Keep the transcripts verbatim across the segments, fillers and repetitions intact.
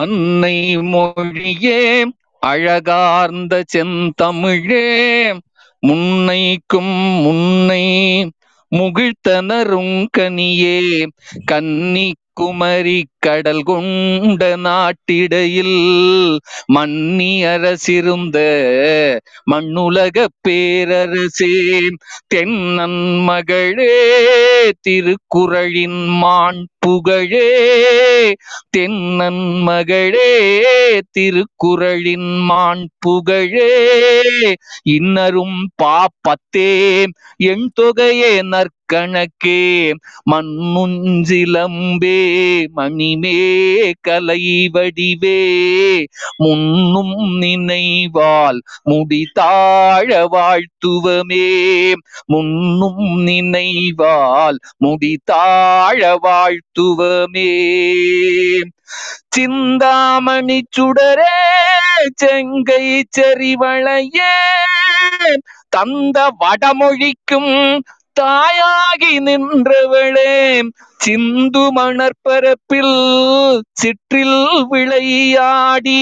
அன்னை மொழியே அழகார்ந்த செந்தமிழே, முன்னைக்கும் முன்னை முகிழ்த்தனருங்கனியே, கன்னி குமரி கடல் கொண்ட நாட்டிடையில் மன்னி அரசிருந்த மண்ணுலக பேரரசே, தென்னன் மகளே திருக்குறளின் மான் புகழே, தென்னன் மகளே திருக்குறளின் மான் புகழே, இன்னரும் பாப்பத்தே என் தொகையே நற்கணக்கே, மண்ணுஞ்சிலம்பே மணிமே கலை வடிவே, முன்னும் நினைவால் முடிதாழ வாழ்த்துவமே, முன்னும் நினைவால் முடிதாழ வாழ்த்து துவமே, சிந்தாமணி சுடரே செங்கை செறிவளையே, தந்த வடமொழிக்கும் தாயாகி நின்றவளே, சிந்து மணற்பரப்பில் சிற்றில் விளையாடி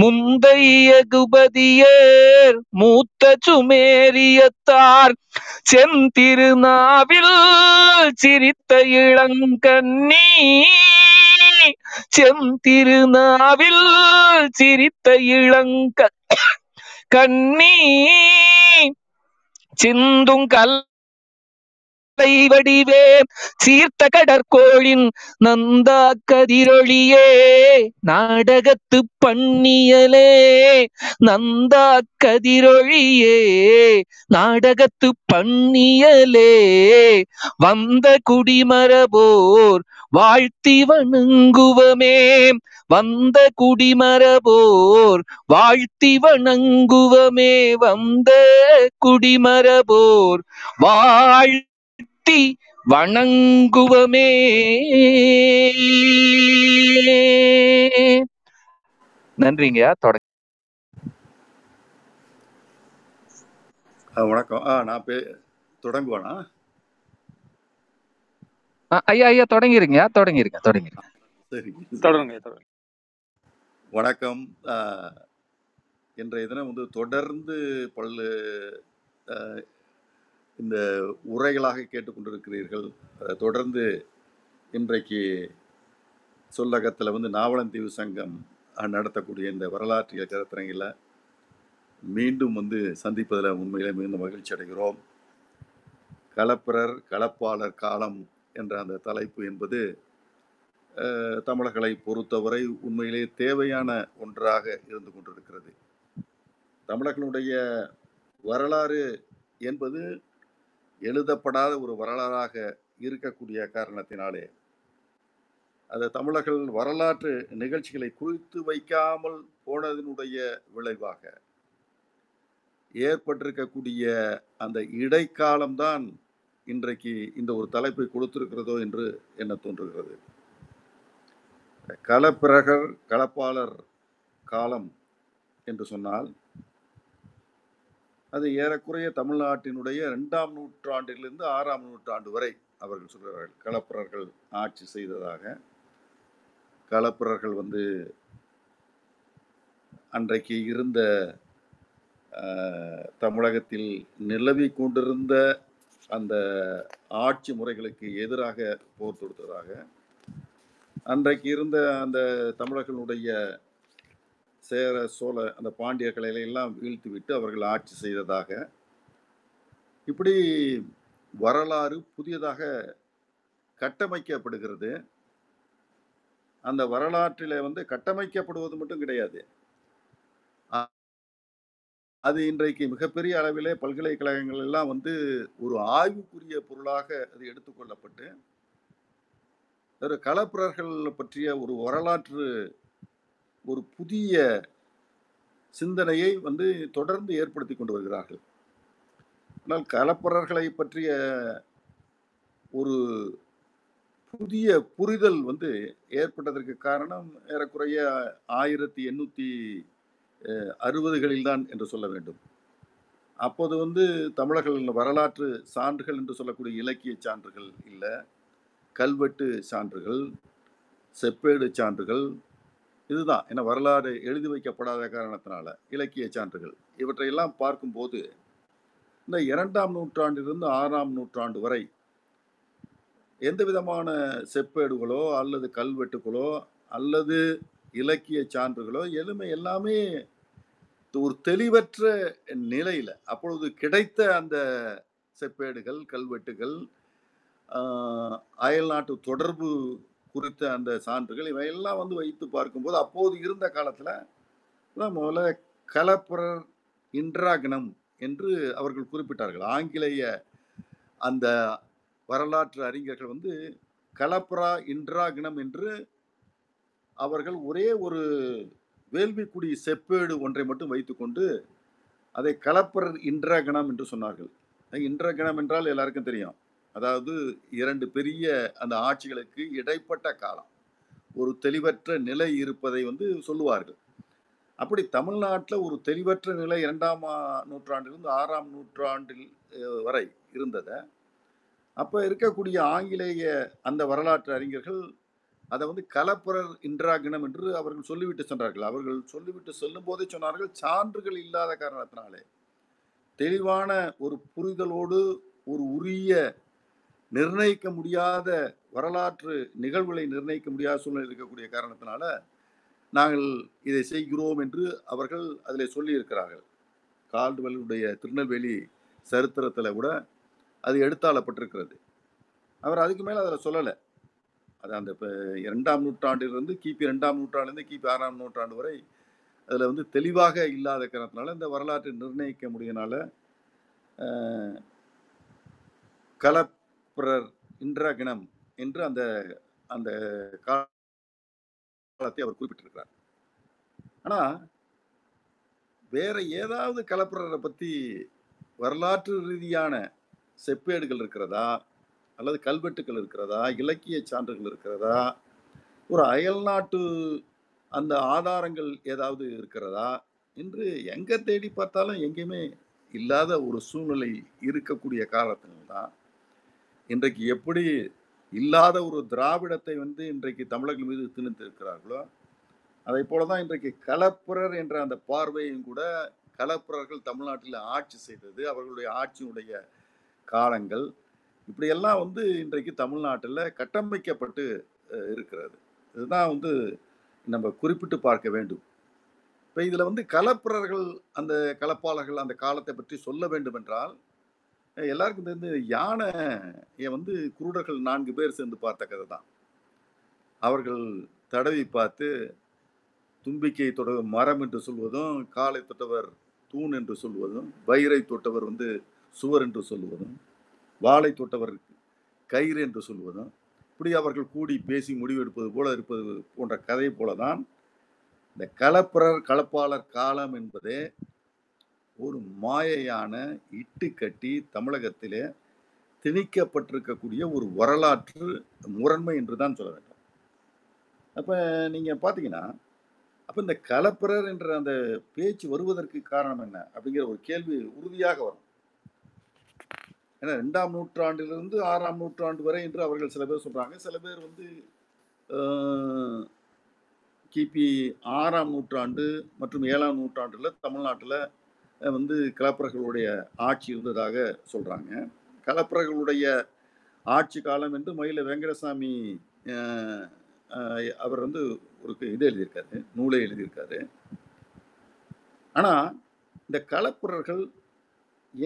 முந்தையகுபதியர் மூத்த சுமேரியத்தார் செந்திருநாவில் சிரித்த இளங்கண்ணி, செந்திருநாவில் சிரித்த இளங்க கண்ணி, சிந்துங்கல் வடிவே சீர்த்த கடற்கோளின் நந்தா கதிரொளியே, நாடகத்து பண்ணியலே நந்தா கதிரொளியே, நாடகத்து பண்ணியலே வந்த குடிமரபோர் வாழ்த்தி வணங்குவமே, வந்த குடிமரபோர் வாழ்த்தி வணங்குவமே, வந்த குடிமரபோர் வாழ் வணங்குவமே. நன்றிங்க. தொடங்க. வணக்கம். நான் தொடங்குவானா? ஐயா ஐயா தொடங்கிருங்க தொடங்கிருங்க தொடங்கிருங்க தொடங்க. வணக்கம். இன்றைய தினம் வந்து தொடர்ந்து பல்லு இந்த உரைகளாக கேட்டுக்கொண்டிருக்கிறீர்கள். தொடர்ந்து இன்றைக்கு சொல்லகத்தில் வந்து நாவலந்தீவு சங்கம் நடத்தக்கூடிய இந்த வரலாற்று கருத்தரங்கில் மீண்டும் வந்து சந்திப்பதில் உண்மையிலே மிகுந்த மகிழ்ச்சி அடைகிறோம். களப்பிரர் களப்பாளர் காலம் என்ற அந்த தலைப்பு என்பது தமிழர்களை பொறுத்தவரை உண்மையிலே தேவையான ஒன்றாக இருந்து கொண்டிருக்கிறது. தமிழர்களுடைய வரலாறு என்பது எழுதப்படாத ஒரு வரலாறாக இருக்கக்கூடிய காரணத்தினாலே அந்த தமிழர்கள் வரலாற்று நிகழ்ச்சிகளை குறித்து வைக்காமல் போனதனுடைய விளைவாக ஏற்பட்டிருக்கக்கூடிய அந்த இடைக்காலம்தான் இன்றைக்கு இந்த ஒரு தலைப்பை கொடுத்திருக்கிறதோ என்று என்ன தோன்றுகிறது. களப்பிரர் களப்பாளர் காலம் என்று சொன்னால் அது ஏறக்குறைய தமிழ்நாட்டினுடைய ரெண்டாம் நூற்றாண்டிலிருந்து ஆறாம் நூற்றாண்டு வரை அவர்கள் சொல்கிறார்கள். களப்பிரர்கள் ஆட்சி செய்ததாக, களப்பிரர்கள் வந்து அன்றைக்கு இருந்த தமிழகத்தில் நிலவி கொண்டிருந்த அந்த ஆட்சி முறைகளுக்கு எதிராக போர் தொடுத்ததாக, அன்றைக்கு இருந்த அந்த தமிழர்களுடைய சேர சோழ அந்த பாண்டியர்களை எல்லாம் வீழ்த்தி விட்டு அவர்கள் ஆட்சி செய்ததாக, இப்படி வரலாறு புதியதாக கட்டமைக்கப்படுகிறது. அந்த வரலாற்றில் வந்து கட்டமைக்கப்படுவது மட்டும் கிடையாது, அது இன்றைக்கு மிகப்பெரிய அளவிலே பல்கலைக்கழகங்கள் எல்லாம் வந்து ஒரு ஆய்வுக்குரிய பொருளாக அது எடுத்துக்கொள்ளப்பட்டு ஒரு களப்பிரர்கள் பற்றிய ஒரு வரலாற்று ஒரு புதிய சிந்தனையை வந்து தொடர்ந்து ஏற்படுத்தி கொண்டு வருகிறார்கள். ஆனால் களப்பிரர்களை பற்றிய ஒரு புதிய புரிதல் வந்து ஏற்பட்டதற்கு காரணம் ஏறக்குறைய ஆயிரத்தி எண்ணூற்றி அறுபதுகளில்தான் என்று சொல்ல வேண்டும். அப்போது வந்து தமிழர்கள் வரலாற்று சான்றுகள் என்று சொல்லக்கூடிய இலக்கிய சான்றுகள் இல்லை, கல்வெட்டு சான்றுகள், செப்பேடு சான்றுகள், இதுதான் என்ன வரலாறு எழுதி வைக்கப்படாத காரணத்தினால இலக்கிய சான்றுகள் இவற்றையெல்லாம் பார்க்கும்போது இந்த இரண்டாம் நூற்றாண்டிலிருந்து ஆறாம் நூற்றாண்டு வரை எந்த விதமான செப்பேடுகளோ அல்லது கல்வெட்டுகளோ அல்லது இலக்கிய சான்றுகளோ எலுமே எல்லாமே ஒரு தெளிவற்ற நிலையில் அப்பொழுது கிடைத்த அந்த செப்பேடுகள் கல்வெட்டுகள் அயல்நாட்டு தொடர்பு குறித்த அந்த சான்றுகள் இவையெல்லாம் வந்து வைத்து பார்க்கும்போது அப்போது இருந்த காலத்தில் முதல்ல களப்பிரர் இன்றாகனம் என்று அவர்கள் குறிப்பிட்டார்கள். ஆங்கிலேய அந்த வரலாற்று அறிஞர்கள் வந்து களப்பிரா இன்றாகனம் என்று அவர்கள் ஒரே ஒரு வேள்விக்குடி செப்பேடு ஒன்றை மட்டும் வைத்துக்கொண்டு அதை களப்பிரர் இன்றாகனம் என்று சொன்னார்கள். இன்றாகனம் என்றால் எல்லாருக்கும் தெரியும், அதாவது இரண்டு பெரிய அந்த ஆட்சிகளுக்கு இடைப்பட்ட காலம், ஒரு தெளிவற்ற நிலை இருப்பதை வந்து சொல்லுவார்கள். அப்படி தமிழ்நாட்டில் ஒரு தெளிவற்ற நிலை இரண்டாம் நூற்றாண்டிலிருந்து ஆறாம் நூற்றாண்டில் வரை இருந்ததை அப்போ இருக்கக்கூடிய ஆங்கிலேய அந்த வரலாற்று அறிஞர்கள் அதை வந்து களப்பிரர் இன்றாகனம் என்று அவர்கள் சொல்லிவிட்டு சென்றார்கள். அவர்கள் சொல்லிவிட்டு செல்லும் போதே சொன்னார்கள், சான்றுகள் இல்லாத காரணத்தினாலே தெளிவான ஒரு புரிதலோடு ஒரு உரிய நிர்ணயிக்க முடியாத வரலாற்று நிகழ்வுகளை நிர்ணயிக்க முடியாத சூழ்நிலை இருக்கக்கூடிய காரணத்தினால நாங்கள் இதை செய்கிறோம் என்று அவர்கள் அதில் சொல்லியிருக்கிறார்கள். கால்டுவெல்லுடைய திருநெல்வேலி சரித்திரத்தில் கூட அது எடுத்தாளப்பட்டிருக்கிறது. அவர் அதுக்கு மேலே அதில் சொல்லலை. அது அந்த இப்போ இரண்டாம் நூற்றாண்டிலிருந்து கிபி இரண்டாம் நூற்றாண்டுலேருந்து கிபி ஆறாம் நூற்றாண்டு வரை அதில் வந்து தெளிவாக இல்லாத காரணத்தினால இந்த வரலாற்றை நிர்ணயிக்க முடியனால களப்பிரர் இன்றாகனம் என்று அந்த அந்த காலத்தை அவர் குறிப்பிட்டிருக்கிறார். ஆனால் வேற ஏதாவது களப்பிரரை பற்றி வரலாற்று ரீதியான செப்பேடுகள் இருக்கிறதா அல்லது கல்வெட்டுகள் இருக்கிறதா இலக்கிய சான்றுகள் இருக்கிறதா ஒரு அயல்நாட்டு அந்த ஆதாரங்கள் ஏதாவது இருக்கிறதா என்று எங்கே தேடி பார்த்தாலும் எங்கேயுமே இல்லாத ஒரு சூழ்நிலை இருக்கக்கூடிய காலத்தில்தான் இன்றைக்கு எப்படி இல்லாத ஒரு திராவிடத்தை வந்து இன்றைக்கு தமிழர்கள் மீது திணித்திருக்கிறார்களோ அதை போல தான் இன்றைக்கு களப்பிரர் என்ற அந்த பார்வையும் கூட களப்பிரர்கள் தமிழ்நாட்டில் ஆட்சி செய்தது அவர்களுடைய ஆட்சியினுடைய காலங்கள் இப்படியெல்லாம் வந்து இன்றைக்கு தமிழ்நாட்டில் கட்டமைக்கப்பட்டு இருக்கிறது. இதுதான் வந்து நம்ம குறிப்பிட்டு பார்க்க வேண்டும். இப்போ இதில் வந்து களப்பிரர்கள் அந்த களப்பாளர்கள் அந்த காலத்தை பற்றி சொல்ல வேண்டும் என்றால் எல்லாருக்கும் தெரிந்து யானையை வந்து குருடர்கள் நான்கு பேர் சேர்ந்து பார்த்த கதை தான். அவர்கள் தடவி பார்த்து தும்பிக்கையை தொடர் மரம் என்று சொல்வதும், காலை தொட்டவர் தூண் என்று சொல்வதும், வயிறை தொட்டவர் வந்து சுவர் என்று சொல்லுவதும், வாளை தொட்டவர் கயிறு என்று சொல்வதும், இப்படி அவர்கள் கூடி பேசி முடிவெடுப்பது போல இருப்பது போன்ற கதை போல தான் இந்த களப்பிரர் களப்பாளர் காலம் என்பதே ஒரு மாயையான இட்டுக்கட்டி தமிழகத்திலே திணிக்கப்பட்டிருக்கக்கூடிய ஒரு வரலாற்று முரண்மை என்று தான் சொல்ல வேண்டும். அப்போ நீங்கள் பார்த்தீங்கன்னா அப்போ இந்த களப்பிரர் என்ற அந்த பேச்சு வருவதற்கு காரணம் என்ன அப்படிங்கிற ஒரு கேள்வி உறுதியாக வரும். ஏன்னா ரெண்டாம் நூற்றாண்டிலிருந்து ஆறாம் நூற்றாண்டு வரை என்று அவர்கள் சில பேர் சொல்கிறாங்க. சில பேர் வந்து கிபி ஆறாம் நூற்றாண்டு மற்றும் ஏழாம் நூற்றாண்டில் தமிழ்நாட்டில் வந்து களப்பிரர்களுடைய ஆட்சி இருந்ததாக சொல்கிறாங்க. களப்பிரர்களுடைய ஆட்சி காலம் என்று மயில வெங்கடசாமி அவர் வந்து ஒரு இது எழுதியிருக்காரு, நூலை எழுதியிருக்காரு. ஆனால் இந்த களப்பிரர்கள்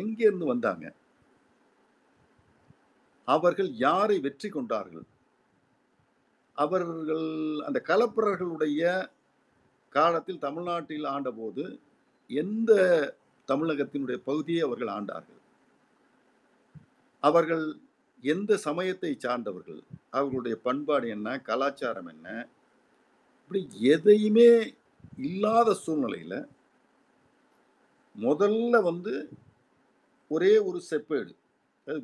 எங்கேருந்து வந்தாங்க, அவர்கள் யாரை வெற்றி கொண்டார்கள், அவர்கள் அந்த களப்பிரர்களுடைய காலத்தில் தமிழ்நாட்டில் ஆண்டபோது எந்த தமிழகத்தினுடைய பகுதியை அவர்கள் ஆண்டார்கள், அவர்கள் எந்த சமயத்தை சார்ந்தவர்கள், அவர்களுடைய பண்பாடு என்ன, கலாச்சாரம் என்ன, இப்படி எதையுமே இல்லாத சூழ்நிலையில் முதல்ல வந்து ஒரே ஒரு செப்பேடு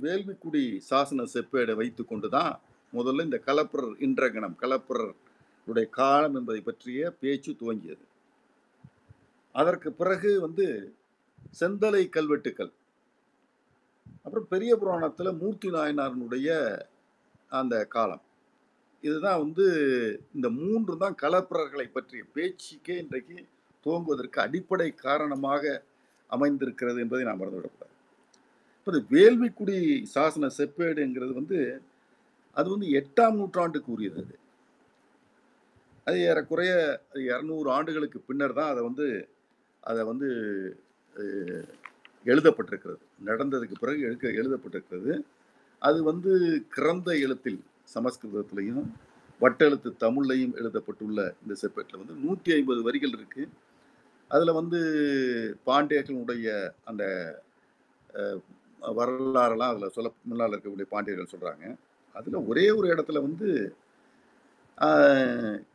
வேள்விக்குடி சாசன செப்பேடை வைத்து கொண்டு தான் முதல்ல இந்த களப்பிரர் இன்றாகனம் களப்பிரருடைய காலம் என்பதை பற்றிய பேச்சு துவங்கியது. அதற்கு பிறகு வந்து செந்தலை கல்வெட்டுக்கள், அப்புறம் பெரிய புராணத்தில் மூர்த்தி நாயனாரனுடைய அந்த காலம், இதுதான் வந்து இந்த மூன்று தான் களப்பிரர்களை பற்றிய பேச்சுக்கே இன்றைக்கு துவங்குவதற்கு அடிப்படை காரணமாக அமைந்திருக்கிறது என்பதை நாம் மறந்துவிடக்கூடாது. இப்போ வேள்விக்குடி சாசன செப்பேடுங்கிறது வந்து அது வந்து எட்டாம் நூற்றாண்டுக்கு உரியது. அது அது ஏறக்குறைய இரநூறு ஆண்டுகளுக்கு பின்னர் தான் அதை வந்து அதை வந்து எழுதப்பட்டிருக்கிறது. நடந்ததுக்கு பிறகு எழுக்க எழுதப்பட்டிருக்கிறது. அது வந்து கிரந்த எழுத்தில் சமஸ்கிருதத்திலையும் வட்டெழுத்து தமிழ்லையும் எழுதப்பட்டுள்ள இந்த செப்பேட்டில் வந்து நூற்றி ஐம்பது வரிகள் இருக்குது. அதில் வந்து பாண்டியர்களுடைய அந்த வரலாறுலாம் அதில் சொல்ல முன்னால் இருக்கக்கூடிய பாண்டியர்கள் சொல்கிறாங்க. அதில் ஒரே ஒரு இடத்துல வந்து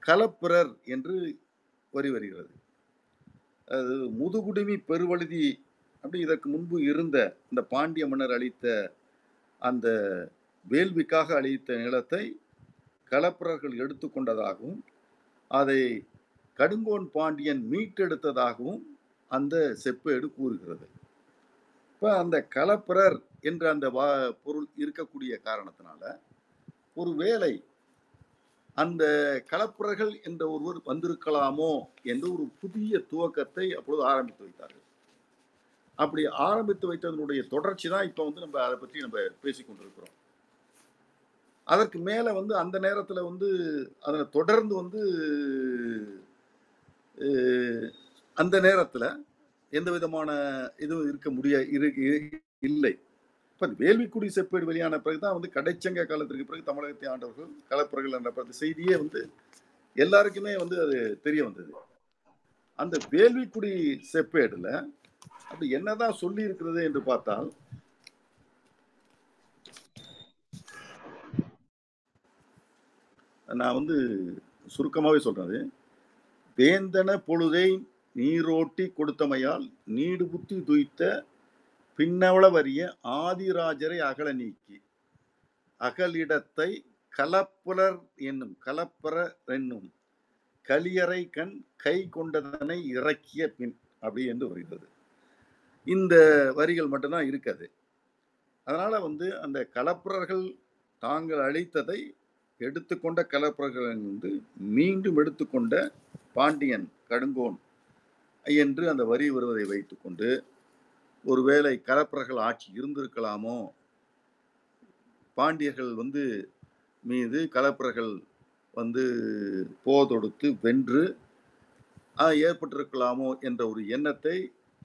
களப்பிரர் என்று வரி வருகிறது. அது முதுகுடுமி பெருவழுதி அப்படி இதற்கு முன்பு இருந்த இந்த பாண்டிய மன்னர் அளித்த அந்த வேள்விக்காக அளித்த நிலத்தை களப்பிரர்கள் எடுத்துக்கொண்டதாகவும் அதை கடுங்கோன் பாண்டியன் மீட்டெடுத்ததாகவும் அந்த செப்பேடு கூறுகிறது. இப்போ அந்த களப்பிரர் என்ற அந்த வா பொருள் இருக்கக்கூடிய காரணத்தினால ஒருவேளை அந்த களப்பிரர்கள் என்ற ஒருவர் வந்திருக்கலாமோ என்ற ஒரு புதிய துவக்கத்தை அப்பொழுது ஆரம்பித்து வைத்தார்கள். அப்படி ஆரம்பித்து வைத்ததனுடைய தொடர்ச்சி தான் இப்போ வந்து நம்ம அதை பற்றி நம்ம பேசிக்கொண்டிருக்கிறோம். அதற்கு மேலே வந்து அந்த நேரத்தில் வந்து அதனை தொடர்ந்து வந்து அந்த நேரத்தில் எந்த விதமான இதுவும் இருக்க முடிய இரு இல்லை. இப்போ வேள்விக்குடி செப்பேடு வெளியான பிறகு தான் வந்து கடைச்சங்க காலத்திற்கு பிறகு தமிழகத்தை ஆண்டவர்கள் களப்பிரர்கள் என்ற செய்தியே வந்து எல்லாருக்குமே வந்து அது தெரிய வந்தது. அந்த வேள்விக்குடி செப்பேடில் அப்படி என்னதான் சொல்லி இருக்கிறது என்று பார்த்தால் நான் வந்து சுருக்கமாகவே சொல்றது, வேந்தன பொழுதை நீரோட்டி கொடுத்தமையால் நீடு புத்தி துய்த்த பின்னவள வரிய ஆதிராஜரை அகல நீக்கி அகலிடத்தை களப்பிரர் என்னும் களப்பிர என்னும் கலியறை கண் கை கொண்டதனை இறக்கிய பின் அப்படி என்று வருகிறது. இந்த வரிகள் மட்டும்தான் இருக்காது. அதனால் வந்து அந்த களப்பிரர்கள் தாங்கள் அளித்ததை எடுத்துக்கொண்ட களப்பிரர்கள் வந்து மீண்டும் எடுத்துக்கொண்ட பாண்டியன் கடுங்கோன் என்று அந்த வரி வருவதை வைத்துக்கொண்டு ஒருவேளை களப்பிரர்கள் ஆட்சி இருந்திருக்கலாமோ, பாண்டியர்கள் வந்து மீது களப்பிரர்கள் வந்து போர் தொடுத்து வென்று ஏற்பட்டிருக்கலாமோ என்ற ஒரு எண்ணத்தை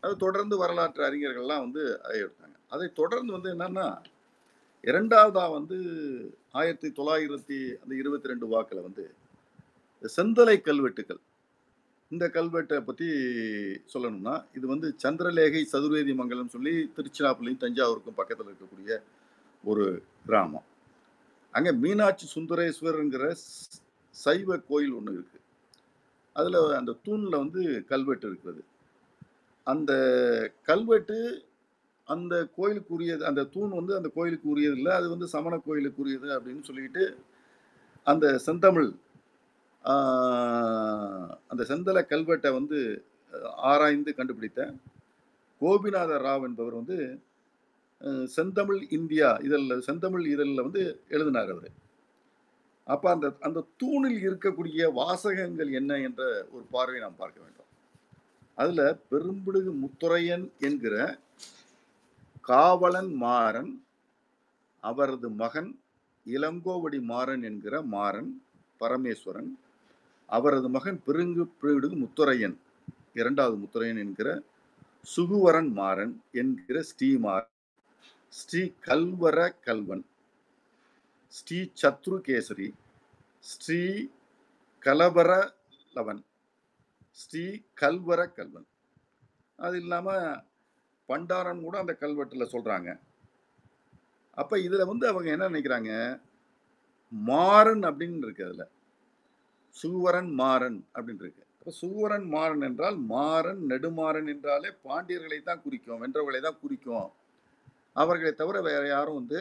அது தொடர்ந்து வரலாற்று அறிஞர்கள்லாம் வந்து அதை எடுத்தாங்க. அதை தொடர்ந்து வந்து என்னன்னா இரண்டாவதாக வந்து ஆயிரத்தி தொள்ளாயிரத்தி அந்த இருபத்தி ரெண்டு வாக்கில் வந்து செந்தலை கல்வெட்டுக்கள். இந்த கல்வெட்டை பற்றி சொல்லணும்னா இது வந்து சந்திரலேகை சதுர்வேதி மங்கலம் சொல்லி திருச்சிராப்பள்ளியும் தஞ்சாவூருக்கும் பக்கத்தில் இருக்கக்கூடிய ஒரு கிராமம். அங்கே மீனாட்சி சுந்தரேஸ்வரங்கிற சைவ கோயில் ஒன்று இருக்குது. அதில் அந்த தூணில் வந்து கல்வெட்டு இருக்கிறது. அந்த கல்வெட்டு அந்த கோயிலுக்கு உரியது, அந்த தூண் வந்து அந்த கோயிலுக்கு உரியது இல்லை, அது வந்து சமண கோயிலுக்கு உரியது அப்படின்னு சொல்லிக்கிட்டு அந்த செந்தமிழ் அந்த செந்தலை கல்வெட்டை வந்து ஆராய்ந்து கண்டுபிடித்த கோபிநாத ராவ் என்பவர் வந்து செந்தமிழ் இந்தியா இதழில் செந்தமிழ் இதழில் வந்து எழுதினார் அவர். அப்போ அந்த அந்த தூணில் இருக்கக்கூடிய வாசகங்கள் என்ன என்ற ஒரு பார்வை நாம் பார்க்க வேண்டும். அதில் பெரும்பிடுகு முத்துரையன் என்கிற காவலன் மாறன், அவரது மகன் இளங்கோவடி மாறன் என்கிற மாறன் பரமேஸ்வரன், அவரது மகன் பெருங்கு பிடுகு முத்துரையன் இரண்டாவது முத்துரையன் என்கிற சுகுவரன் மாறன் என்கிற ஸ்ரீமாறன், ஸ்ரீ கல்வர கல்வன், ஸ்ரீ சத்ருகேசரி, ஸ்ரீ கலவர லவன், ஸ்ரீ கல்வர கல்வன். அது இல்லாமல் பண்டாரன் கூட அந்த கல்வெட்டில் சொல்கிறாங்க. அப்போ இதில் வந்து அவங்க என்ன நினைக்கிறாங்க, மாறன் அப்படின்னு இருக்கு, அதில் சுகுவரன் மாறன் அப்படின்னு இருக்கு. அப்போ சுகுவரன் மாறன் என்றால் மாறன் நெடுமாறன் என்றாலே பாண்டியர்களை தான் குறிக்கும், வென்றவர்களை தான் குறிக்கும். அவர்களை தவிர வேற யாரும் வந்து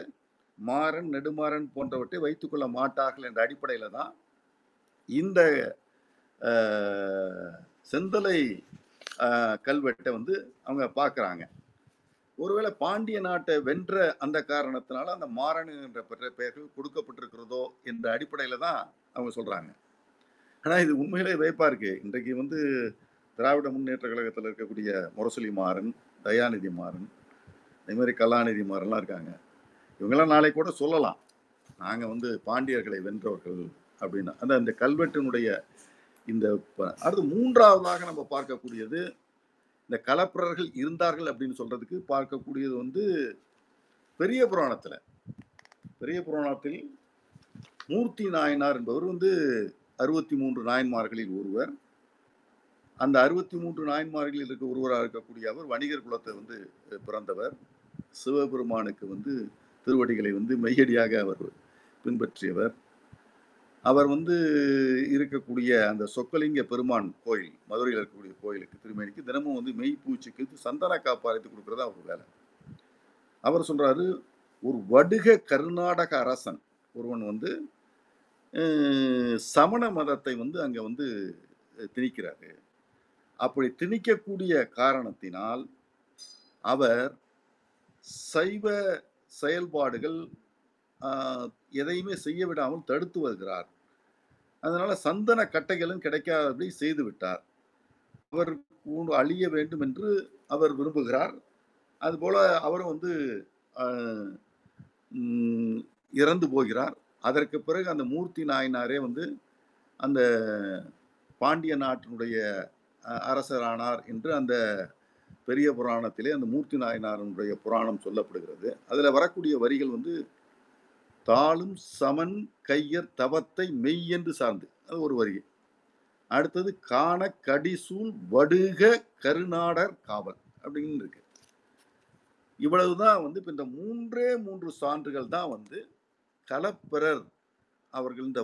மாறன் நெடுமாறன் போன்றவற்றை வைத்துக்கொள்ள மாட்டார்கள் என்ற அடிப்படையில் தான் இந்த செந்தலை கல்வெட்டை வந்து அவங்க பார்க்குறாங்க. ஒருவேளை பாண்டிய நாட்டை வென்ற அந்த காரணத்தினால அந்த மாறன் என்ற பெயர்கள் கொடுக்கப்பட்டிருக்கிறதோ என்ற அடிப்படையில தான் அவங்க சொல்றாங்க. ஆனா இது உண்மையிலே வியப்பா இருக்கு. இன்றைக்கு வந்து திராவிட முன்னேற்ற கழகத்தில் இருக்கக்கூடிய முரசொலி மாறன், தயாநிதி மாறன், அதே மாதிரி கலாநிதி மாறன்லாம் இருக்காங்க. இவங்கெல்லாம் நாளை கூட சொல்லலாம் நாங்கள் வந்து பாண்டியர்களை வென்றவர்கள் அப்படின்னா அந்த அந்த கல்வெட்டினுடைய இந்த. அடுத்து மூன்றாவதாக நம்ம பார்க்கக்கூடியது இந்த களப்பிரர்கள் இருந்தார்கள் அப்படின்னு சொல்றதுக்கு பார்க்கக்கூடியது வந்து பெரிய புராணத்துல. பெரிய புராணத்தில் மூர்த்தி நாயனார் என்பவர் வந்து அறுபத்தி மூன்று நாயன்மார்களில் ஒருவர். அந்த அறுபத்தி மூன்று நாயன்மார்களில் இருக்க ஒருவராக இருக்கக்கூடிய அவர் வணிகர் குலத்தை வந்து பிறந்தவர். சிவபெருமானுக்கு வந்து திருவடிகளை வந்து மெய்யடியாக அவர் பின்பற்றியவர். அவர் வந்து இருக்கக்கூடிய அந்த சொக்கலிங்க பெருமான் கோயில், மதுரையில் இருக்கக்கூடிய கோயிலுக்கு திருமணிக்கு தினமும் வந்து மெய் பூச்சிக்கு சந்தன காப்பாறைத்து கொடுக்குறதா அவர் வேலை. அவர் சொல்றாரு, ஒரு வடுக கர்நாடக அரசன் ஒருவன் வந்து சமண மதத்தை வந்து அங்கே வந்து திணிக்கிறாரு. அப்படி திணிக்கக்கூடிய காரணத்தினால் அவர் சைவ செயல்பாடுகள் எதையுமே செய்ய விடாமல் தடுத்து வருகிறார். அதனால சந்தன கட்டைகளும் கிடைக்காதபடி செய்து விட்டார். அவர் அழிய வேண்டும் என்று அவர் விரும்புகிறார். அதுபோல அவரும் வந்து இறந்து போகிறார். அதற்கு பிறகு அந்த மூர்த்தி நாயனாரே வந்து அந்த பாண்டிய நாட்டினுடைய அரசரானார் என்று அந்த பெரிய புராணத்திலே அந்த மூர்த்தி நாயனாருடைய புராணம் சொல்லப்படுகிறது. அதில் வரக்கூடிய வரிகள் வந்து தாளும் சமன் கையர் தவத்தை மெய் என்று சார்ந்து, அது ஒரு வரி. அடுத்தது காண கடிசூல் வடுக கருநாடர் காவல் அப்படின்னு இருக்கு. இவ்வளவுதான் வந்து இப்போ இந்த மூன்றே மூன்று சான்றுகள் தான் வந்து களப்பிரர் அவர்கள் இந்த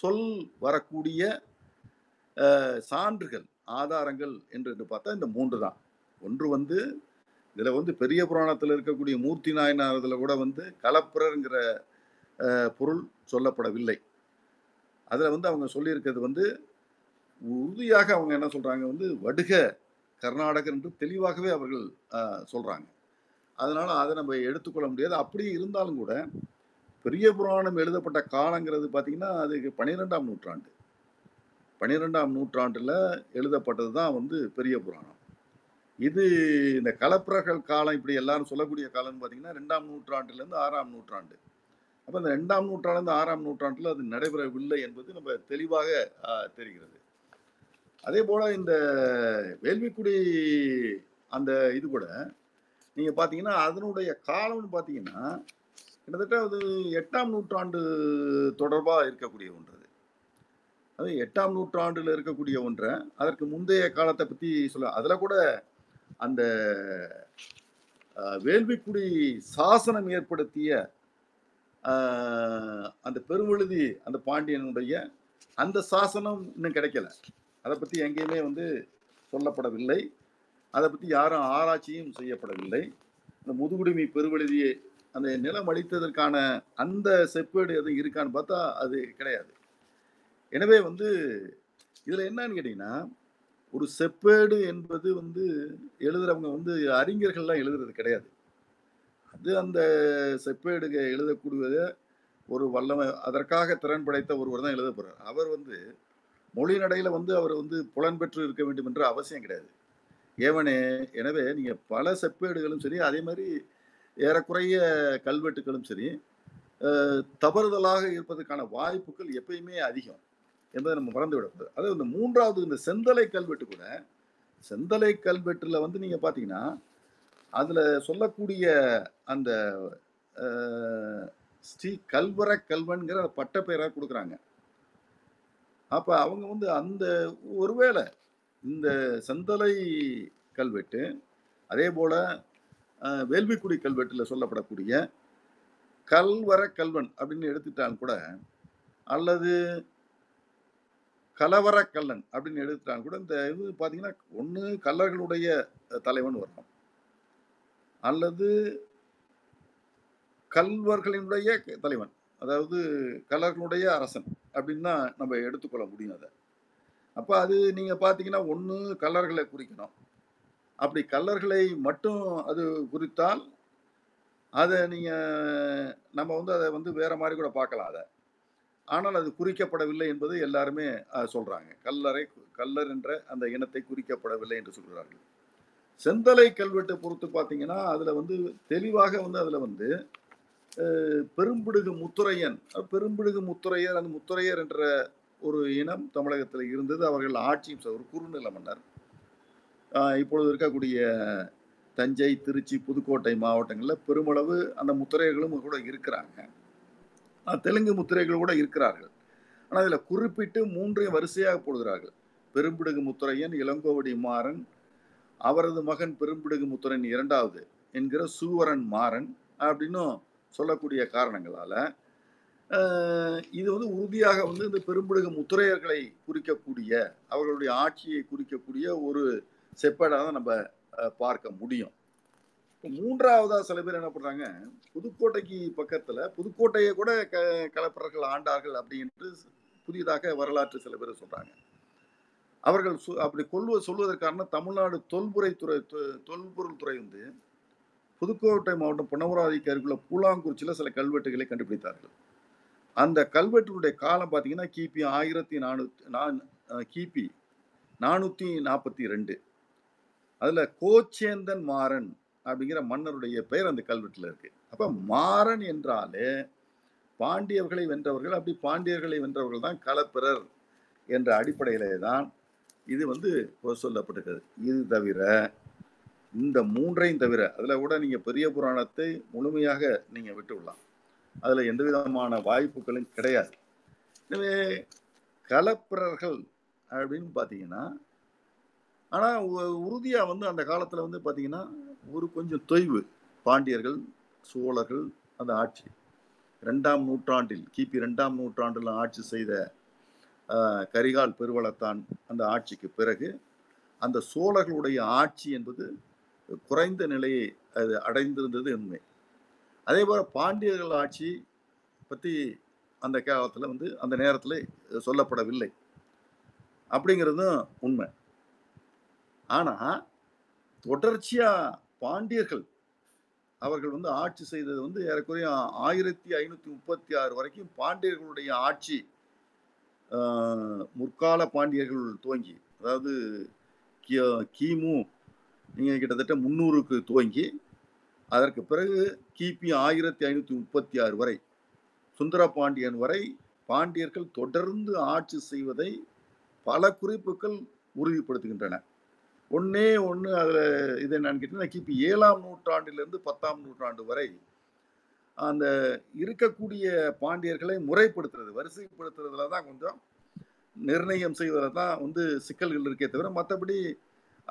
சொல் வரக்கூடிய சான்றுகள் ஆதாரங்கள் என்று பார்த்தா இந்த மூன்று தான். ஒன்று வந்து இதில் வந்து பெரிய புராணத்தில் இருக்கக்கூடிய மூர்த்தி நாயனார் இதில் கூட வந்து களப்பிரர்ங்கிற பொருள் சொல்லப்படவில்லை. அதில் வந்து அவங்க சொல்லியிருக்கிறது வந்து உறுதியாக அவங்க என்ன சொல்கிறாங்க வந்து வடுக கர்நாடகர் என்று தெளிவாகவே அவர்கள் சொல்கிறாங்க. அதனால் அதை நம்ம எடுத்துக்கொள்ள முடியாது. அப்படி இருந்தாலும் கூட பெரிய புராணம் எழுதப்பட்ட காலங்கிறது பார்த்திங்கன்னா அதுக்கு பன்னிரெண்டாம் நூற்றாண்டு பன்னிரெண்டாம் நூற்றாண்டில் எழுதப்பட்டது தான் வந்து பெரிய புராணம். இது இந்த களப்பிரர்கள் காலம் இப்படி எல்லாரும் சொல்லக்கூடிய காலம்னு பார்த்தீங்கன்னா ரெண்டாம் நூற்றாண்டுலேருந்து ஆறாம் நூற்றாண்டு. அப்போ இந்த ரெண்டாம் நூற்றாண்டுலேருந்து ஆறாம் நூற்றாண்டில் அது நடைபெறவில்லை என்பது நம்ம தெளிவாக தெரிகிறது. அதே போல் இந்த வேள்விக்குடி அந்த இது கூட நீங்கள் பார்த்தீங்கன்னா அதனுடைய காலம்னு பார்த்தீங்கன்னா கிட்டத்தட்ட அது எட்டாம் நூற்றாண்டு தொடர்பாக இருக்கக்கூடிய ஒன்று. அது எட்டாம் நூற்றாண்டில் இருக்கக்கூடிய ஒன்றை அதற்கு முந்தைய காலத்தை பற்றி சொல்ல அதில் கூட அந்த வேள்விக்குடி சாசனம் ஏற்படுத்திய அந்த பெருவெழுதி அந்த பாண்டியனுடைய அந்த சாசனம் இன்னும் கிடைக்கல. அதை பற்றி எங்கேயுமே வந்து சொல்லப்படவில்லை. அதை பற்றி யாரும் ஆராய்ச்சியும் செய்யப்படவில்லை. அந்த முதுகுடுமி பெருவெழுதியை அந்த நிலம் அளித்ததற்கான அந்த செப்பேடு எதுவும் இருக்கான்னு பார்த்தா அது கிடையாது. எனவே வந்து இதில் என்னன்னு கேட்டிங்கன்னா ஒரு செப்பேடு என்பது வந்து எழுதுகிறவங்க வந்து அறிஞர்கள்லாம் எழுதுறது கிடையாது. அது அந்த செப்பேடு எழுதக்கூடியத ஒரு வல்லமை அதற்காக திறன் படைத்த ஒருவர் தான் எழுத போகிறார். அவர் வந்து மொழி நடையில் வந்து அவர் வந்து புலன்பெற்று இருக்க வேண்டும் என்ற அவசியம் கிடையாது. ஏவனே எனவே நீங்கள் பல செப்பேடுகளும் சரி, அதே மாதிரி ஏறக்குறைய கல்வெட்டுகளும் சரி, தவறுதலாக இருப்பதற்கான வாய்ப்புகள் எப்பயுமே அதிகம் என்பதை நம்ம மறந்து விடக்கூடாது. அது இந்த மூன்றாவது இந்த செந்தலை கல்வெட்டு கூட செந்தலை கல்வெட்டில் வந்து நீங்கள் பார்த்தீங்கன்னா அதில் சொல்லக்கூடிய அந்த ஸ்ரீ கல்வர கல்வன்கிற பட்ட பெயராக கொடுக்குறாங்க. அப்போ அவங்க வந்து அந்த ஒருவேளை இந்த செந்தலை கல்வெட்டு அதே போல் வேள்விக்குடி கல்வெட்டில் சொல்லப்படக்கூடிய கல்வர கல்வன் அப்படின்னு எடுத்துட்டாலும் கூட அல்லது கலவர கல்லன் அப்படின்னு எடுத்துட்டாலும் கூட இந்த இது பார்த்தீங்கன்னா ஒன்று கல்லர்களுடைய தலைவன் வரணும் அல்லது கல்வர்களினுடைய தலைவன், அதாவது கல்லர்களுடைய அரசன் அப்படின்னு தான் நம்ம எடுத்துக்கொள்ள முடியும் அதை. அப்போ அது நீங்கள் பார்த்தீங்கன்னா ஒன்று கல்லர்களை குறிக்கணும், அப்படி கள்ளர்களை மட்டும் அது குறித்தால் அதை நீங்கள் நம்ம வந்து அதை வந்து வேறு மாதிரி கூட பார்க்கலாம் அதை. ஆனால் அது குறிக்கப்படவில்லை என்பது எல்லாருமே சொல்கிறாங்க. கல்லறை கல்லர் என்ற அந்த இனத்தை குறிக்கப்படவில்லை என்று சொல்கிறார்கள். செந்தலை கல்வெட்டை பொறுத்து பார்த்தீங்கன்னா அதில் வந்து தெளிவாக வந்து அதில் வந்து பெரும்பிடுகு முத்துரையன் பெரும்பிடுகு முத்துரையர் அந்த முத்துரையர் என்ற ஒரு இனம் தமிழகத்தில் இருந்தது. அவர்கள் ஆட்சியும் ஒரு குறுநில மன்னர். இப்பொழுது இருக்கக்கூடிய தஞ்சை, திருச்சி, புதுக்கோட்டை மாவட்டங்களில் பெருமளவு அந்த முத்திரையர்களும் கூட இருக்கிறாங்க. தெலுங்கு முத்திரைகள் கூட இருக்கிறார்கள். ஆனால் அதில் குறிப்பிட்டு மூன்றையும் வரிசையாக போடுகிறார்கள். பெரும்பிடுகு முத்துரையன், இளங்கோவடி மாறன், அவரது மகன் பெரும்பிடுகு முத்துரையன் இரண்டாவது என்கிற சூவரன் மாறன் அப்படின்னும் சொல்லக்கூடிய காரணங்களால் இது வந்து உறுதியாக வந்து இந்த பெரும்பிடுகு முத்துரையர்களை குறிக்கக்கூடிய அவர்களுடைய ஆட்சியை குறிக்கக்கூடிய ஒரு செப்பேடாக தான் நம்ம பார்க்க முடியும். இப்போ மூன்றாவதாக சில பேர் என்ன பண்ணுறாங்க, புதுக்கோட்டைக்கு பக்கத்தில் புதுக்கோட்டையை கூட க களப்பிரர்கள் ஆண்டார்கள் அப்படின்ட்டு புதிதாக வரலாற்று சில பேர் சொல்கிறாங்க. அவர்கள் சொ அப்படி கொள்வ சொல்வதற்கான தமிழ்நாடு தொல்புரை துறை தொல்பொருள் துறை வந்து புதுக்கோட்டை மாவட்டம் புனவராதிக்கு அருகிலுள்ள பூலாங்குறிச்சியில் சில கல்வெட்டுகளை கண்டுபிடித்தார்கள். அந்த கல்வெட்டுடைய காலம் பார்த்தீங்கன்னா கிபி ஆயிரத்தி நானூற்றி நான் கிபி நானூற்றி நாற்பத்தி ரெண்டு அதில் கோச்சேந்தன் மாறன் அப்படிங்கிற மன்னருடைய பெயர் அந்த கல்வெட்டில் இருக்குது. அப்போ மாறன் என்றாலே பாண்டியர்களை வென்றவர்கள். அப்படி பாண்டியர்களை வென்றவர்கள் தான் களப்பிரர் என்ற அடிப்படையிலே தான் இது வந்து சொல்லப்பட்டிருக்கிறது. இது தவிர இந்த மூன்றையும் தவிர அதில் கூட நீங்கள் பெரிய புராணத்தை முழுமையாக நீங்கள் விட்டு விடலாம். அதில் எந்த விதமான வாய்ப்புகளும் கிடையாது. எனவே களப்பிரர்கள் அப்படின்னு பார்த்தீங்கன்னா, ஆனால் உறுதியாக வந்து அந்த காலத்தில் வந்து பார்த்தீங்கன்னா ஒரு கொஞ்சம் தொய்வு பாண்டியர்கள் சோழர்கள் அந்த ஆட்சி ரெண்டாம் நூற்றாண்டில் கிபி ரெண்டாம் நூற்றாண்டில் ஆட்சி செய்த கரிகால் பெருவளத்தான் அந்த ஆட்சிக்கு பிறகு அந்த சோழர்களுடைய ஆட்சி என்பது குறைந்த நிலையை அது அடைந்திருந்தது உண்மை. அதே போல் பாண்டியர்கள் ஆட்சி பற்றி அந்த காலத்தில் வந்து அந்த நேரத்தில் சொல்லப்படவில்லை அப்படிங்கிறதும் உண்மை. ஆனால் தொடர்ச்சியாக பாண்டியர்கள் அவர்கள் வந்து ஆட்சி செய்தது வந்து ஏறக்குறைய ஆயிரத்தி ஐநூற்றி முப்பத்தி ஆறு வரைக்கும் பாண்டியர்களுடைய ஆட்சி முற்கால பாண்டியர்கள் துவங்கி, அதாவது கிமு நீங்கள் கிட்டத்தட்ட முந்நூறுக்கு துவங்கி அதற்கு பிறகு கிபி ஆயிரத்தி ஐநூற்றி முப்பத்தி ஆறு வரை சுந்தர பாண்டியன் வரை பாண்டியர்கள் தொடர்ந்து ஆட்சி செய்வதை பல குறிப்புகள் உறுதிப்படுத்துகின்றன. ஒன்றே ஒன்று அதில் இது என்னன்னு கேட்டீங்கன்னா கிபி ஏழாம் நூற்றாண்டிலிருந்து பத்தாம் நூற்றாண்டு வரை அந்த இருக்கக்கூடிய பாண்டியர்களை முறைப்படுத்துறது வரிசைப்படுத்துறதுல தான் கொஞ்சம் நிர்ணயம் செய்வதில் தான் வந்து சிக்கல்கள் இருக்கே தவிர மற்றபடி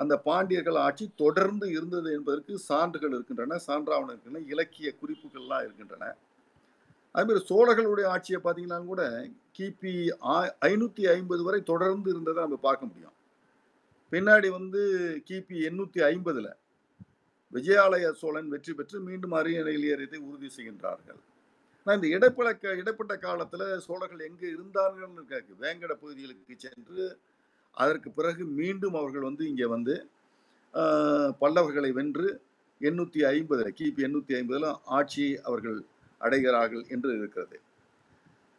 அந்த பாண்டியர்கள் ஆட்சி தொடர்ந்து இருந்தது என்பதற்கு சான்றுகள் இருக்கின்றன, சான்றாவணம் இருக்கின்றன, இலக்கிய குறிப்புகள்லாம் இருக்கின்றன. அதுமாதிரி சோழர்களுடைய ஆட்சியை பார்த்தீங்கன்னா கூட கிபி ஐநூற்றி ஐம்பது வரை தொடர்ந்து இருந்ததை நம்ம பார்க்க முடியும். பின்னாடி வந்து கிபி எண்ணூற்றி ஐம்பதில் விஜயாலய சோழன் வெற்றி பெற்று மீண்டும் அரியணையிலேறியதை உறுதி செய்கின்றார்கள். ஆனால் இந்த இடைப்பட்ட இடைப்பட்ட காலத்தில் சோழர்கள் எங்கே இருந்தார்கள்னு இருக்காங்க, வேங்கட பகுதிகளுக்கு சென்று அதற்கு பிறகு மீண்டும் அவர்கள் வந்து இங்கே வந்து பல்லவர்களை வென்று எண்ணூற்றி ஐம்பதில் கிபி எண்ணூற்றி ஐம்பதில் ஆட்சியை அவர்கள் அடைகிறார்கள் என்று இருக்கிறது.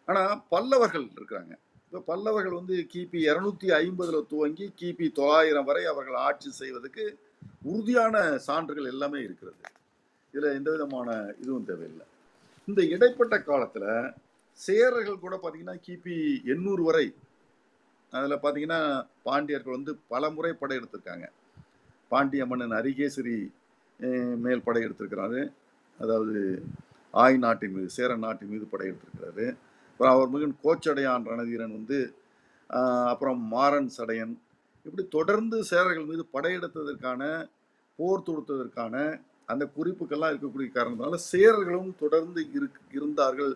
ஆனால் பல்லவர்கள் இருக்கிறாங்க. இப்போ பல்லவர்கள் வந்து கிபி இரநூத்தி ஐம்பதில் துவங்கி கிபி தொள்ளாயிரம் வரை அவர்கள் ஆட்சி செய்வதற்கு உறுதியான சான்றுகள் எல்லாமே இருக்கிறது. இதில் எந்த விதமான இதுவும் தேவையில்லை. இந்த இடைப்பட்ட காலத்தில் சேரர்கள் கூட பார்த்திங்கன்னா கிபி எண்ணூறு வரை அதில் பார்த்தீங்கன்னா பாண்டியர்கள் வந்து பல முறை படையெடுத்திருக்காங்க. பாண்டிய மன்னன் அரிகேசரி மேல் படையெடுத்திருக்கிறாரு, அதாவது ஆய் நாட்டின் மீது சேர நாட்டின் மீது படையெடுத்திருக்கிறாரு. அப்புறம் அவர் மகன் கோச்சடையான் ரணதீரன் வந்து அப்புறம் மாறன் சடையன் இப்படி தொடர்ந்து சேரர்கள் மீது படையெடுத்ததற்கான போர் தொடுத்ததற்கான அந்த குறிப்புக்கெல்லாம் இருக்கக்கூடிய காரணத்தினால சேரர்களும் தொடர்ந்து இரு இருந்தார்கள்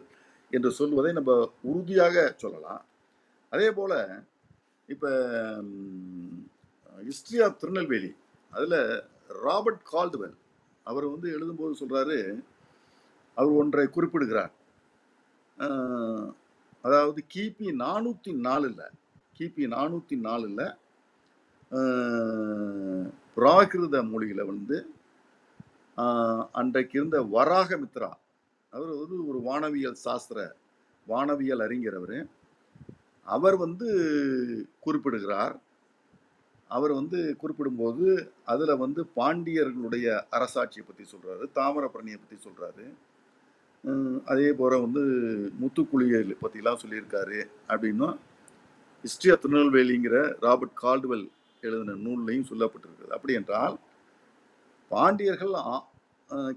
என்று சொல்வதை நம்ம உறுதியாக சொல்லலாம். அதே போல் இப்போ ஹிஸ்ட்ரி ஆஃப் திருநெல்வேலி அதில் ராபர்ட் கால்டுவெல் அவர் வந்து எழுதும்போது சொல்கிறாரு, அவர் ஒன்றை குறிப்பிடுகிறார். அதாவது கிபி நானூற்றி நாலில் கிபி நானூற்றி நாலில் பிராகிருத மொழியில் வந்து அன்றைக்கு இருந்த வராகமித்ரா அவர் வந்து ஒரு வானவியல் சாஸ்திர வானவியல் அறிஞர். அவர் அவர் வந்து குறிப்பிடுகிறார். அவர் வந்து குறிப்பிடும்போது அதில் வந்து பாண்டியர்களுடைய அரசாட்சியை பற்றி சொல்கிறாரு, தாமிரபரணியை பற்றி சொல்கிறாரு, அதே போல் வந்து முத்துக்குளியல் பற்றிலாம் சொல்லியிருக்காரு அப்படின்னும் ஹிஸ்ட்ரி ஆஃப் திருநெல்வேலிங்கிற ராபர்ட் கால்டுவெல் எழுதின நூல்லையும் சொல்லப்பட்டிருக்கிறது. அப்படி என்றால் பாண்டியர்கள்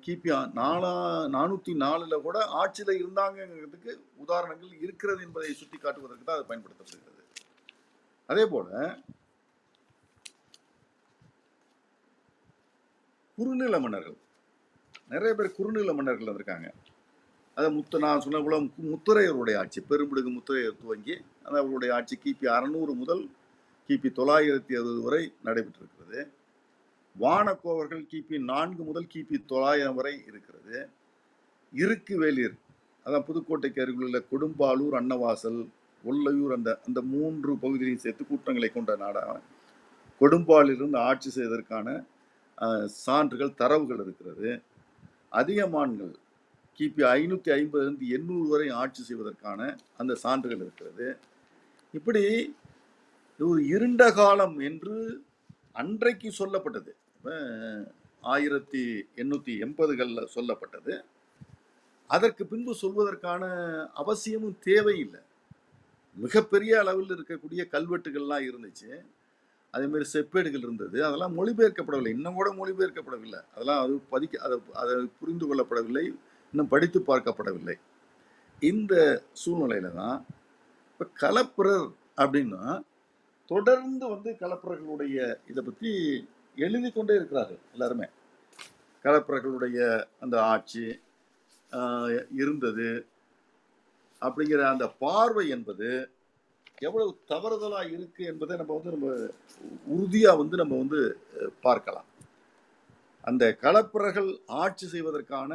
கிபி நாலா நானூற்றி நாலில் கூட ஆட்சியில் இருந்தாங்கிறதுக்கு உதாரணங்கள் இருக்கிறது என்பதை சுட்டி காட்டுவதற்கு தான் அது பயன்படுத்தப்படுகிறது. அதே போல் குறுநில மன்னர்கள், நிறைய பேர் குறுநில மன்னர்கள் வந்திருக்காங்க. அதை முத்து நான் சொன்ன போல முத்துரையருடைய ஆட்சி, பெரும்பிடுகு முத்துரையர் துவங்கி அது அவருடைய ஆட்சி கிபி அறநூறு முதல் கிபி தொள்ளாயிரத்தி அறுபது வரை நடைபெற்றிருக்கிறது. வானக்கோவர்கள் கிபி நான்கு முதல் கிபி தொள்ளாயிரம் வரை இருக்கிறது. இருக்கு வேலியர், அதான் புதுக்கோட்டைக்கு அருகில் உள்ள கொடும்பாலூர், அன்னவாசல், ஒல்லையூர் அந்த அந்த மூன்று பகுதிகளையும் சேர்த்து கூட்டங்களை கொண்ட நாடாக கொடும்பாலிலிருந்து ஆட்சி செய்வதற்கான சான்றுகள் தரவுகள் இருக்கிறது. அதிகமான்கள் கிபி ஐநூற்றி ஐம்பதுலேருந்து எண்ணூறு வரை ஆட்சி செய்வதற்கான அந்த சான்றுகள் இருக்கிறது. இப்படி ஒரு இருண்ட காலம் என்று அன்றைக்கு சொல்லப்பட்டது, ஆயிரத்தி எண்ணூற்றி எண்பதுகளில் சொல்லப்பட்டது. அதற்கு பின்பு சொல்வதற்கான அவசியமும் தேவையில்லை. மிகப்பெரிய அளவில் இருக்கக்கூடிய கல்வெட்டுகள்லாம் இருந்துச்சு, அதேமாதிரி செப்பேடுகள் இருந்தது. அதெல்லாம் மொழிபெயர்க்கப்படவில்லை, இன்னும் கூட மொழிபெயர்க்கப்படவில்லை. அதெல்லாம் அது பதிக்க அதை அதை புரிந்து கொள்ளப்படவில்லை, இன்னும் படித்து பார்க்கப்படவில்லை. இந்த சூழ்நிலையில தான் இப்போ களப்பிரர் அப்படின்னா தொடர்ந்து வந்து களப்பிரர்களுடைய இதை பற்றி எழுதி கொண்டே இருக்கிறார்கள் எல்லாருமே. களப்பிரர்களுடைய அந்த ஆட்சி இருந்தது அப்படிங்கிற அந்த பார்வை என்பது எவ்வளவு தவறுதலாக இருக்குது என்பதை நம்ம வந்து நம்ம உறுதியாக வந்து நம்ம வந்து பார்க்கலாம். அந்த களப்பிரர்கள் ஆட்சி செய்வதற்கான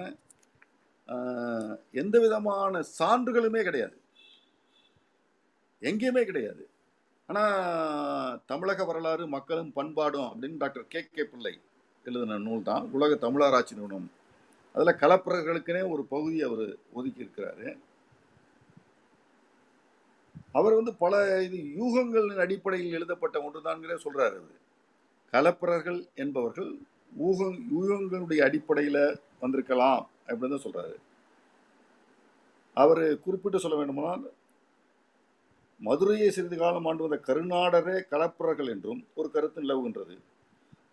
எந்த விதமான சான்றுகளுமே கிடையாது, எங்கேயுமே கிடையாது. ஆனால் தமிழக வரலாறு மக்களும் பண்பாடும் அப்படின்னு டாக்டர் கே கே பிள்ளை எழுதின நூல் தான் உலக தமிழராட்சி நிறுவனம், அதில் களப்பிரர்களுக்குனே ஒரு பகுதி அவர் ஒதுக்கி இருக்கிறாரு. அவர் வந்து பல இது யூகங்களின் அடிப்படையில் எழுதப்பட்ட ஒன்றுதான்கிறே சொல்கிறார். அது களப்பிரர்கள் என்பவர்கள் ஊக யூகங்களுடைய அடிப்படையில் வந்திருக்கலாம் அப்படின்னு தான் சொல்கிறாரு. அவர் குறிப்பிட்டு சொல்ல வேண்டுமானால் மதுரையை சிறிது காலம் ஆண்டு வந்த கருநாடரே களப்பிரர்கள் என்றும் ஒரு கருத்து நிலவுகின்றது.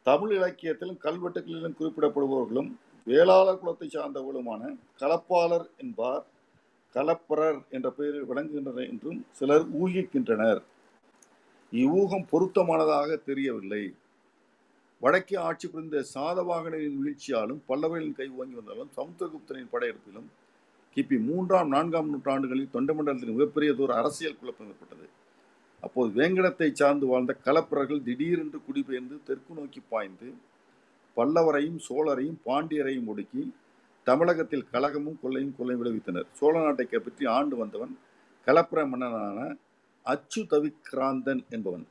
தமிழ் இலக்கியத்திலும் கல்வெட்டுகளிலும் குறிப்பிடப்படுபவர்களும் வேளாளர் குலத்தை சார்ந்தவர்களுமான களப்பாளர் என்பார் களப்பிரர் என்ற பெயரில் விளங்குகின்றனர் என்றும் சிலர் ஊகிக்கின்றனர். இவ்வூகம் பொருத்தமானதாக தெரியவில்லை. வடக்கே ஆட்சி புரிந்த சாதவாகனரின் வீழ்ச்சியாலும் பல்லவர்களின் கை ஓங்கி வந்தாலும் சமுத்திரகுப்தனின் படையெடுப்பிலும் கிபி மூன்றாம் நான்காம் நூற்றாண்டுகளில் தொண்டை மண்டலத்தின் மிகப்பெரியதோர் அரசியல் குழப்பம் ஏற்பட்டது. அப்போது வேங்கடத்தை சார்ந்து வாழ்ந்த களப்பிரர்கள் திடீரென்று குடிபெயர்ந்து தெற்கு நோக்கி பாய்ந்து பல்லவரையும் சோழரையும் பாண்டியரையும் ஒடுக்கி தமிழகத்தில் கலகமும் கொள்ளையும் கொள்ளை விளைவித்தனர். சோழ நாட்டை கைப்பற்றி ஆண்டு வந்தவன் களப்பிர மன்னனான அச்சு தவிக்கிராந்தன் என்பவன்.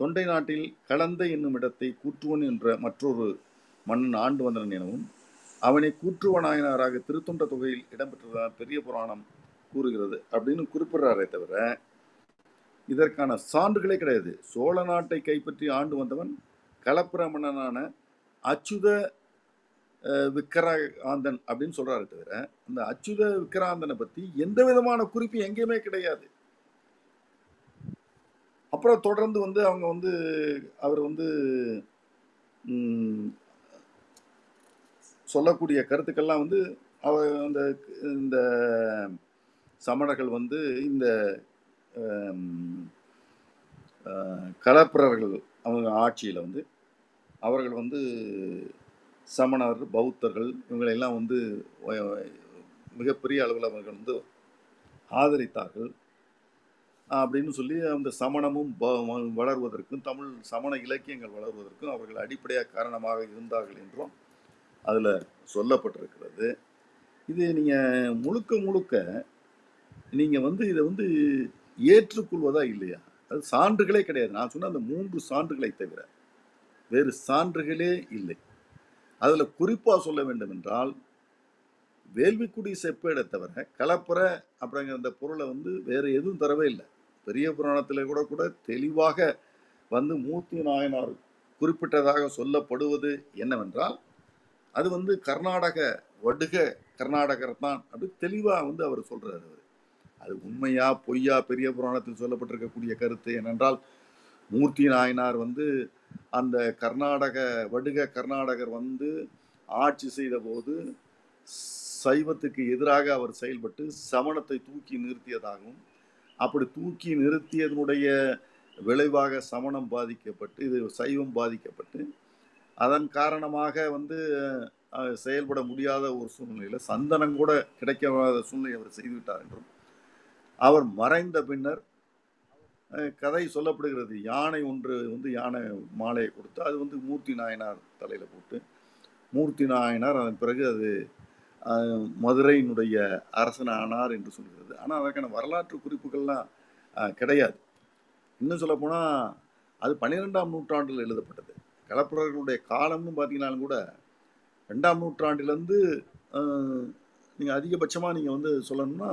தொண்டை நாட்டில் கலந்தை என்னும் இடத்தை கூற்றுவன் என்ற மற்றொரு மன்னன் ஆண்டு வந்தவன் எனவும் அவனை கூற்றுவனாயனாராக திருத்தொண்ட தொகையில் இடம்பெற்றதாக பெரிய புராணம் கூறுகிறது அப்படின்னு குறிப்பிடுறாரே தவிர இதற்கான சான்றுகளே கிடையாது. சோழ நாட்டை கைப்பற்றி ஆண்டு வந்தவன் களப்பிர மன்னனான அச்சுத விக்கிராந்தன் அப்படின்னு சொல்கிறாரு தவிர அந்த அச்சுத விக்கிராந்தனை பற்றி எந்த விதமான குறிப்பு எங்கேயுமே கிடையாது. அப்புறம் தொடர்ந்து வந்து அவங்க வந்து அவர் வந்து சொல்லக்கூடிய கருத்துக்கள்லாம் வந்து அவர் அந்த இந்த சமணர்கள் வந்து இந்த களப்பிரர்கள் அவங்க ஆட்சியில் வந்து அவர்கள் வந்து சமணர் பௌத்தர்கள் இவங்களெல்லாம் வந்து மிகப்பெரிய அளவில் அவர்கள் வந்து ஆதரித்தார்கள் அப்படின்னு சொல்லி அந்த சமணமும் வளர்வதற்கும் தமிழ் சமண இலக்கியங்கள் வளர்வதற்கும் அவர்கள் அடிப்படையாக காரணமாக இருந்தார்கள் என்றும் அதில் சொல்லப்பட்டிருக்கிறது. இது நீங்கள் முழுக்க முழுக்க நீங்கள் வந்து இதை வந்து ஏற்றுக்கொள்வதா இல்லையா, அது சான்றுகளே கிடையாது. நான் சொன்ன அந்த மூன்று சான்றுகளை தவிர வேறு சான்றுகளே இல்லை. அதில் குறிப்பாக சொல்ல வேண்டும் என்றால் வேள்விக்குடி செப்பேடை தவிர களப்பிரை அப்படிங்கிற அந்த பொருளை வந்து வேறு எதுவும் தரவே இல்லை. பெரிய புராணத்தில் கூட கூட தெளிவாக வந்து மூர்த்தி நாயனார் குறிப்பிட்டதாக சொல்லப்படுவது என்னவென்றால் அது வந்து கர்நாடக வடுக கர்நாடகர் தான் அப்படி தெளிவாக வந்து அவர் சொல்கிறார். அவர் அது உண்மையா பொய்யா பெரிய புராணத்தில் சொல்லப்பட்டிருக்கக்கூடிய கருத்து என்னென்றால் மூர்த்தி நாயனார் வந்து அந்த கர்நாடக வடுக கர்நாடகர் வந்து ஆட்சி செய்த போது சைவத்துக்கு எதிராக அவர் செயல்பட்டு சமணத்தை தூக்கி நிறுத்தியதாகவும் அப்படி தூக்கி நிறுத்தியதனுடைய விளைவாக சமணம் பாதிக்கப்பட்டு இது சைவம் பாதிக்கப்பட்டு அதன் காரணமாக வந்து செயல்பட முடியாத ஒரு சூழ்நிலையில் சந்தனம் கூட கிடைக்காத சூழ்நிலை அவர் செய்துவிட்டார் என்றும் அவர் மறைந்த பின்னர் கதை சொல்லப்படுகிறது. யானை ஒன்று வந்து யானை மாலையை கொடுத்து அது வந்து மூர்த்தி நாயனார் தலையில் போட்டு மூர்த்தி நாயனார் அதன் பிறகு அது மதுரையினுடைய அரசனானார் என்று சொல்கிறது. ஆனால் அதற்கான வரலாற்று குறிப்புகள்லாம் கிடையாது. இன்னும் சொல்லப்போனால் அது பன்னிரெண்டாம் நூற்றாண்டில் எழுதப்பட்டது. களப்பிரர்களுடைய காலம்னு பார்த்தீங்கன்னாலும் கூட ரெண்டாம் நூற்றாண்டிலேருந்து நீங்கள் அதிகபட்சமாக நீங்கள் வந்து சொல்லணும்னா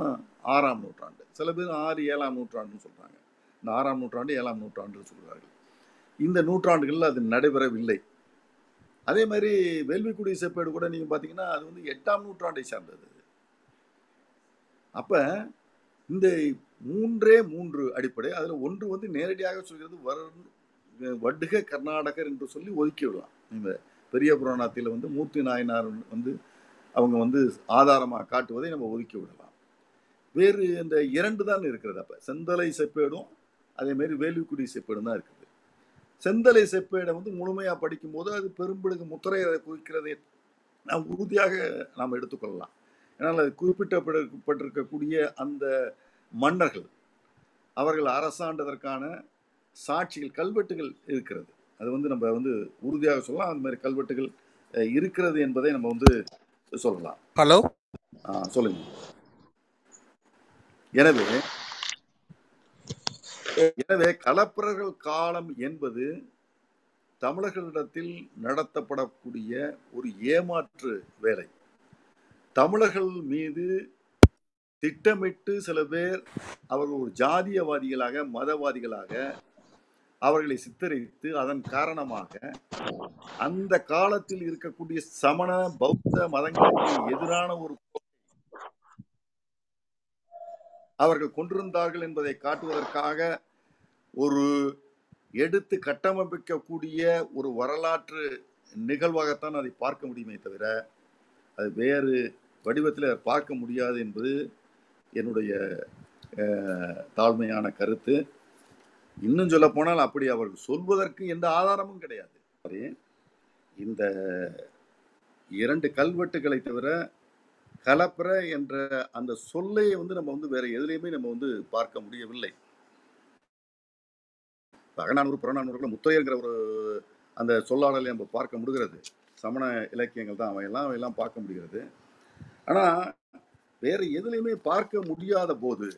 ஆறாம் நூற்றாண்டு, சில பேர் ஆறு ஏழாம் நூற்றாண்டுன்னு சொல்கிறாங்க. இந்த ஆறாம் நூற்றாண்டு ஏழாம் நூற்றாண்டுன்னு சொல்கிறார்கள். இந்த நூற்றாண்டுகளில் அது நடைபெறவில்லை. அதே மாதிரி வேள்விக்குடி செப்பேடு கூட நீங்கள் பார்த்தீங்கன்னா அது வந்து எட்டாம் நூற்றாண்டை சார்ந்தது. அப்போ இந்த மூன்றே மூன்று அடிப்படை, அதில் ஒன்று வந்து நேரடியாக சொல்கிறது வர வடுக கர்நாடகர் என்று சொல்லி ஒதுக்கி விடலாம். இந்த பெரிய புராணத்தில் வந்து மூர்த்தி நாயனார் வந்து அவங்க வந்து ஆதாரமாக காட்டுவதை நம்ம ஒதுக்கி விடலாம். வேறு இந்த இரண்டு தான் இருக்கிறது. அப்போ செந்தலை செப்பேடும் அதேமாரி வேள்விக்குடி செப்பேடும் தான் இருக்குது. செந்தலை செப்பேடை வந்து முழுமையாக படிக்கும்போது அது பெரும்பிடுக்கு முத்திரை அதை குறிக்கிறதை நாம் உறுதியாக நாம் எடுத்துக்கொள்ளலாம். ஏன்னால் அது குறிப்பிட்டப்பட்டிருக்கக்கூடிய அந்த மன்னர்கள் அவர்கள் அரசாண்டதற்கான சாட்சிகள் கல்வெட்டுகள் இருக்கிறது. அது வந்து நம்ம வந்து உறுதியாக சொல்லலாம். அந்த மாதிரி கல்வெட்டுகள் இருக்கிறது என்பதை நம்ம வந்து சொல்லலாம். ஹலோ ஆ சொல்லுங்க. எனவே எனவே களப்பிரர்கள் காலம் என்பது தமிழர்களிடத்தில் நடத்தப்படக்கூடிய ஒரு ஏமாற்று வேலை. தமிழர்கள் மீது திட்டமிட்டு சில பேர் அவர்கள் ஒரு ஜாதியவாதிகளாக மதவாதிகளாக அவர்களை சித்தரித்து அதன் காரணமாக அந்த காலத்தில் இருக்கக்கூடிய சமண பௌத்த மதங்களுக்கு எதிரான ஒரு அவர்கள் கொண்டிருந்தார்கள் என்பதை காட்டுவதற்காக ஒரு எடுத்து கட்டமைக்கக்கூடிய ஒரு வரலாற்று நிகழ்வாகத்தான் அதை பார்க்க முடியுமே தவிர அது வேறு வடிவத்தில் பார்க்க முடியாது என்பது என்னுடைய தாழ்மையான கருத்து. இன்னும் சொல்ல போனால் அப்படி அவர்கள் சொல்வதற்கு எந்த ஆதாரமும் கிடையாது. இந்த இரண்டு கல்வெட்டுகளை தவிர களப்பிரை என்ற அந்த சொல்லை வந்து நம்ம வந்து வேற எதுலையுமே நம்ம வந்து பார்க்க முடியவில்லை. அகநானூறு புறநானூறுக்குள்ள முத்தையர்ங்கிற ஒரு அந்த சொல்லாடலை நம்ம பார்க்க முடிகிறது. சமண இலக்கியங்கள் தான் அவையெல்லாம் அவையெல்லாம் பார்க்க முடிகிறது. ஆனால் வேற எதுலையுமே பார்க்க முடியாத போது,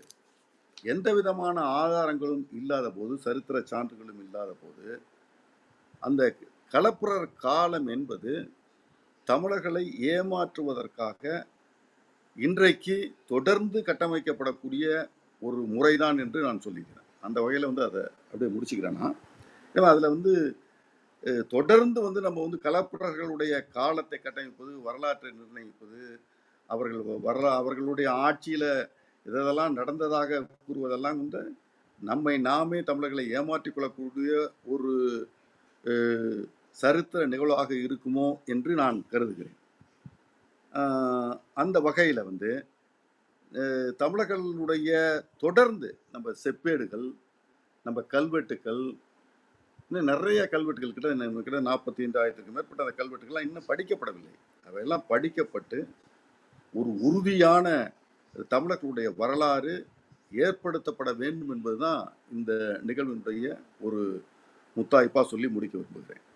எந்த விதமான ஆதாரங்களும் இல்லாத போது, சரித்திர சான்றுகளும் இல்லாத போது அந்த களப்பிரர் காலம் என்பது தமிழர்களை ஏமாற்றுவதற்காக இன்றைக்கு தொடர்ந்து கட்டமைக்கப்படக்கூடிய ஒரு முறைதான் என்று நான் சொல்லிக்கிறேன். அந்த வகையில் வந்து அதை அப்படியே முடிச்சுக்கிறேன்னா, ஏன்னா அதில் வந்து தொடர்ந்து வந்து நம்ம வந்து களப்பிரர்களுடைய காலத்தை கட்டமைப்பது, வரலாற்றை நிர்ணயிப்பது, அவர்கள் வரலா அவர்களுடைய ஆட்சியில் இதெல்லாம் நடந்ததாக கூறுவதெல்லாம் வந்து நம்மை நாமே தமிழர்களை ஏமாற்றிக்கொள்ளக்கூடிய ஒரு சரித்திர நிகழ்வாக இருக்குமோ என்று நான் கருதுகிறேன். அந்த வகையில் வந்து தமிழர்களுடைய தொடர்ந்து நம்ம செப்பேடுகள், நம்ம கல்வெட்டுக்கள், இன்னும் நிறைய கல்வெட்டுகள் கிட்ட நம்ம கிட்ட நாற்பத்தி ஐந்தாயிரத்துக்கு மேற்பட்ட அந்த கல்வெட்டுகள்லாம் இன்னும் படிக்கப்படவில்லை. அவையெல்லாம் படிக்கப்பட்டு ஒரு உறுதியான தமிழர்களுடைய வரலாறு ஏற்படுத்தப்பட வேண்டும் என்பதுதான் இந்த நிகழ்வினுடைய ஒரு முத்தாய்ப்பாக சொல்லி முடிக்க விரும்புகிறேன்.